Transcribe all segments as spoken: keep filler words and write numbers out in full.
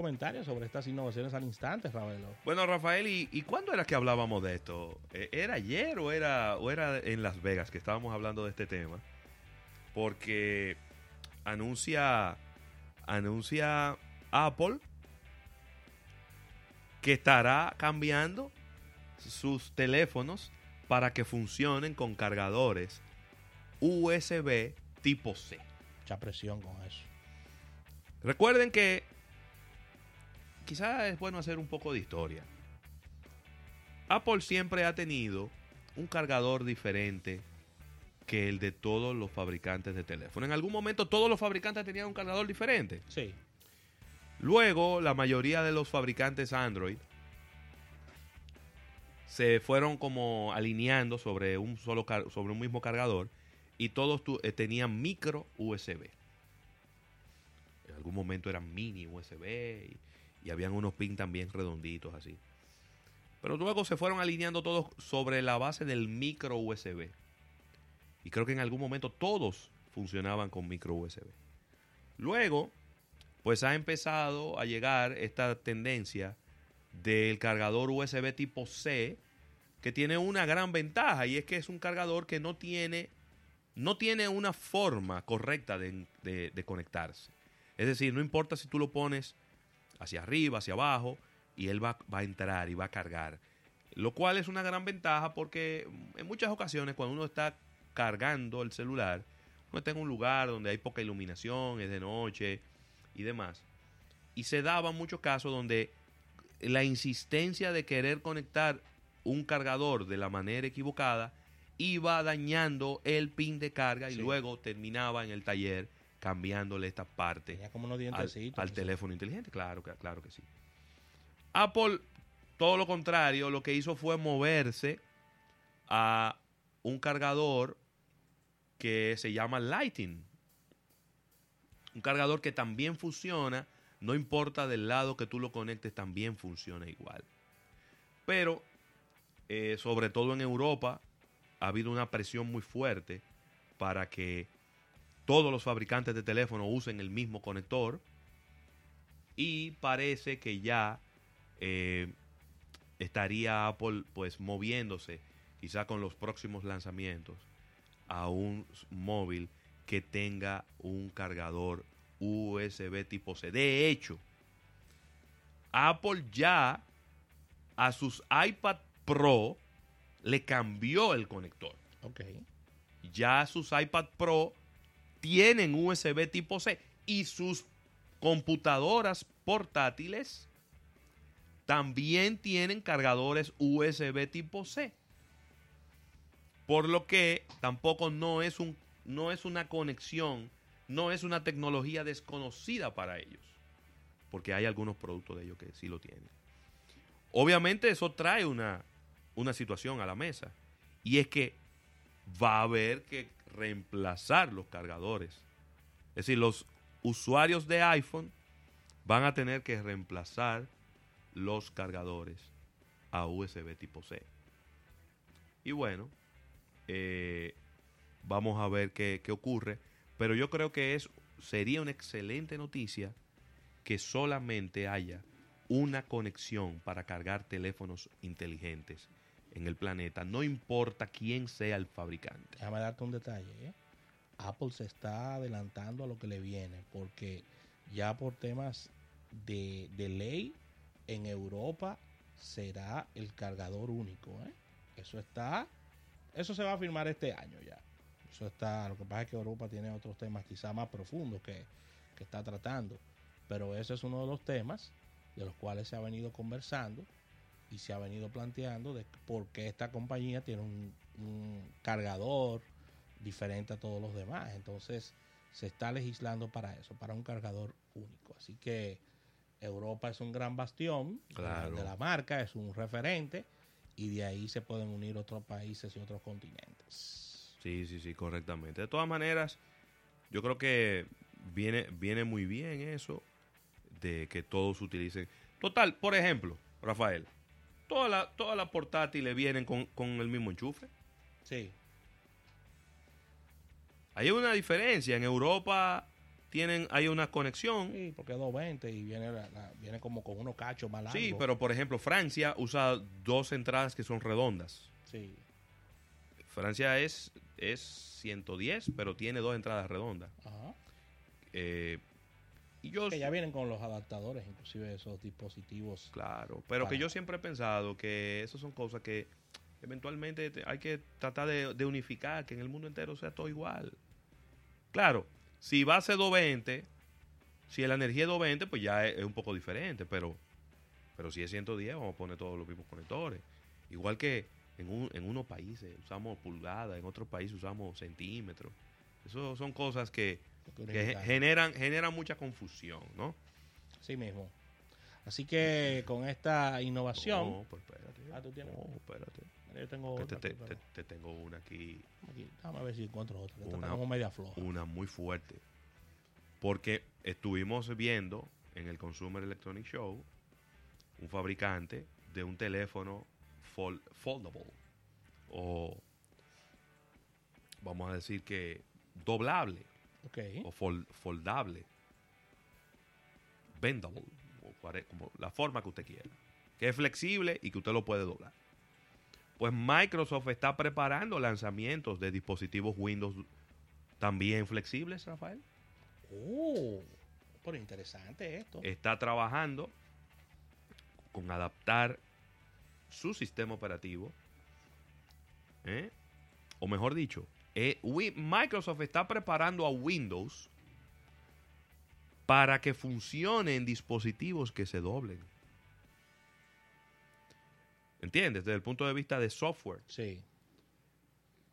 comentarios sobre estas innovaciones al instante, Ravelo. Bueno, Rafael, ¿y, y cuándo era que hablábamos de esto? ¿Era ayer o era, o era en Las Vegas que estábamos hablando de este tema? Porque anuncia, anuncia Apple que estará cambiando sus teléfonos para que funcionen con cargadores U S B tipo C. Mucha presión con eso. Recuerden que quizás es bueno hacer un poco de historia. Apple siempre ha tenido un cargador diferente que el de todos los fabricantes de teléfono. En algún momento todos los fabricantes tenían un cargador diferente. Sí. Luego, la mayoría de los fabricantes Android se fueron como alineando sobre un solo car- sobre un mismo cargador y todos tu- eh, tenían micro U S B. En algún momento eran mini U S B y, y habían unos pin también redonditos así. Pero luego se fueron alineando todos sobre la base del micro U S B. Y creo que en algún momento todos funcionaban con micro U S B. Luego, pues ha empezado a llegar esta tendencia del cargador U S B tipo C, que tiene una gran ventaja, y es que es un cargador que no tiene, no tiene una forma correcta de, de, de conectarse. Es decir, no importa si tú lo pones hacia arriba, hacia abajo, y él va, va a entrar y va a cargar. Lo cual es una gran ventaja porque en muchas ocasiones cuando uno está cargando el celular, uno está en un lugar donde hay poca iluminación, es de noche y demás. Y se daban muchos casos donde la insistencia de querer conectar un cargador de la manera equivocada iba dañando el pin de carga, sí, y luego terminaba en el taller cambiándole esta parte como unos dientecitos, al, al teléfono inteligente. Claro, claro que sí. Apple, todo lo contrario, lo que hizo fue moverse a un cargador que se llama Lightning. Un cargador que también funciona, no importa del lado que tú lo conectes, también funciona igual. Pero, eh, sobre todo en Europa, ha habido una presión muy fuerte para que todos los fabricantes de teléfono usen el mismo conector. Y parece que ya eh, estaría Apple pues moviéndose, quizá con los próximos lanzamientos, a un móvil que tenga un cargador U S B tipo C. De hecho, Apple ya a sus iPad Pro le cambió el conector. Okay. Ya sus iPad Pro tienen U S B tipo C y sus computadoras portátiles también tienen cargadores U S B tipo C. Por lo que tampoco no es un, no es una conexión, no es una tecnología desconocida para ellos, porque hay algunos productos de ellos que sí lo tienen. Obviamente eso trae una, una situación a la mesa, y es que va a haber que reemplazar los cargadores. Es decir, los usuarios de iPhone van a tener que reemplazar los cargadores a U S B tipo C. Y bueno, Eh, vamos a ver qué, qué ocurre, pero yo creo que es, sería una excelente noticia que solamente haya una conexión para cargar teléfonos inteligentes en el planeta, no importa quién sea el fabricante. Déjame darte un detalle, ¿eh? Apple se está adelantando a lo que le viene, porque ya por temas de, de ley en Europa será el cargador único, ¿eh? Eso está... Eso se va a firmar este año ya. Eso está. Lo que pasa es que Europa tiene otros temas quizá más profundos que, que está tratando. Pero ese es uno de los temas de los cuales se ha venido conversando y se ha venido planteando de por qué esta compañía tiene un, un cargador diferente a todos los demás. Entonces se está legislando para eso, para un cargador único. Así que Europa es un gran bastión, claro, de la marca, es un referente. Y de ahí se pueden unir otros países y otros continentes. Sí, sí, sí, correctamente. De todas maneras, yo creo que viene, viene muy bien eso de que todos utilicen. Total, por ejemplo, Rafael, todas las toda la portátiles vienen con, con el mismo enchufe. Sí. Hay una diferencia. En Europa tienen, hay una conexión. Sí, porque es doscientos veinte y viene, la, la, viene como con unos cachos más largos. Sí, pero por ejemplo, Francia usa dos entradas que son redondas. Sí. Francia es, es ciento diez, pero tiene dos entradas redondas. Ajá. Eh, y yo, que ya vienen con los adaptadores, inclusive esos dispositivos. Claro, pero para... que yo siempre he pensado que esas son cosas que eventualmente hay que tratar de, de unificar, que en el mundo entero sea todo igual. Claro, si va a ser doscientos veinte, si la energía es doscientos veinte, pues ya es, es un poco diferente, pero, pero si es ciento diez, vamos a poner todos los mismos conectores. Igual que en, un, en unos países usamos pulgadas, en otros países usamos centímetros. Eso son cosas que, que generan, generan mucha confusión, ¿no? Así mismo. Así que con esta innovación... No, pues espérate. Ah, tú tienes... No, espérate. Yo tengo otra. Te, te, te tengo una aquí. aquí. Déjame ver si encuentro otra. Una, estamos media floja. Una muy fuerte. Porque estuvimos viendo en el Consumer Electronics Show un fabricante de un teléfono fold, foldable. O vamos a decir que doblable. Okay. O fold, foldable. Bendable. O pare, como la forma que usted quiera. Que es flexible y que usted lo puede doblar. Pues Microsoft está preparando lanzamientos de dispositivos Windows también flexibles, Rafael. Oh, pero interesante esto. Está trabajando con adaptar su sistema operativo. ¿eh? O mejor dicho, eh, Microsoft está preparando a Windows para que funcione en dispositivos que se doblen. ¿Entiendes? Desde el punto de vista de software. Sí.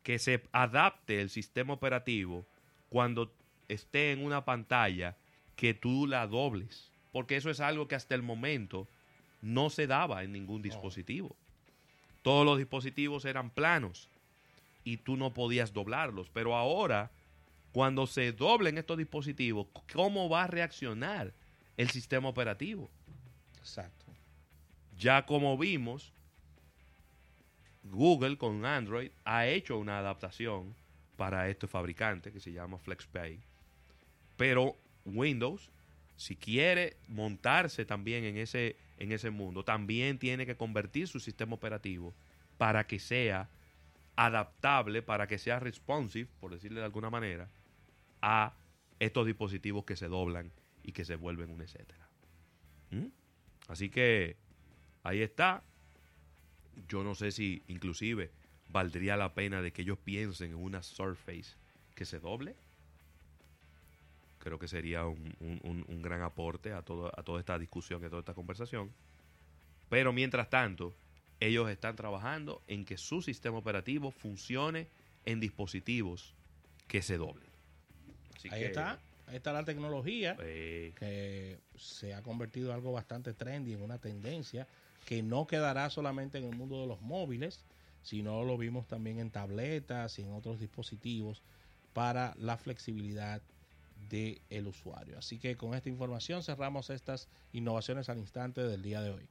Que se adapte el sistema operativo cuando esté en una pantalla que tú la dobles. Porque eso es algo que hasta el momento no se daba en ningún dispositivo. Oh. Todos los dispositivos eran planos y tú no podías doblarlos. Pero ahora, cuando se doblen estos dispositivos, ¿cómo va a reaccionar el sistema operativo? Exacto. Ya como vimos... Google con Android ha hecho una adaptación para este fabricante que se llama FlexPay. Pero Windows, si quiere montarse también en ese, en ese mundo, también tiene que convertir su sistema operativo para que sea adaptable, para que sea responsive, por decirle de alguna manera, a estos dispositivos que se doblan y que se vuelven un etcétera. ¿Mm? Así que ahí está. Yo no sé si inclusive valdría la pena de que ellos piensen en una Surface que se doble. Creo que sería un, un, un gran aporte a, todo, a toda esta discusión, a toda esta conversación. Pero mientras tanto, ellos están trabajando en que su sistema operativo funcione en dispositivos que se doblen. Así Ahí que, está. Ahí está la tecnología eh. que se ha convertido en algo bastante trendy, en una tendencia que no quedará solamente en el mundo de los móviles, sino lo vimos también en tabletas y en otros dispositivos para la flexibilidad del usuario. Así que con esta información cerramos estas innovaciones al instante del día de hoy.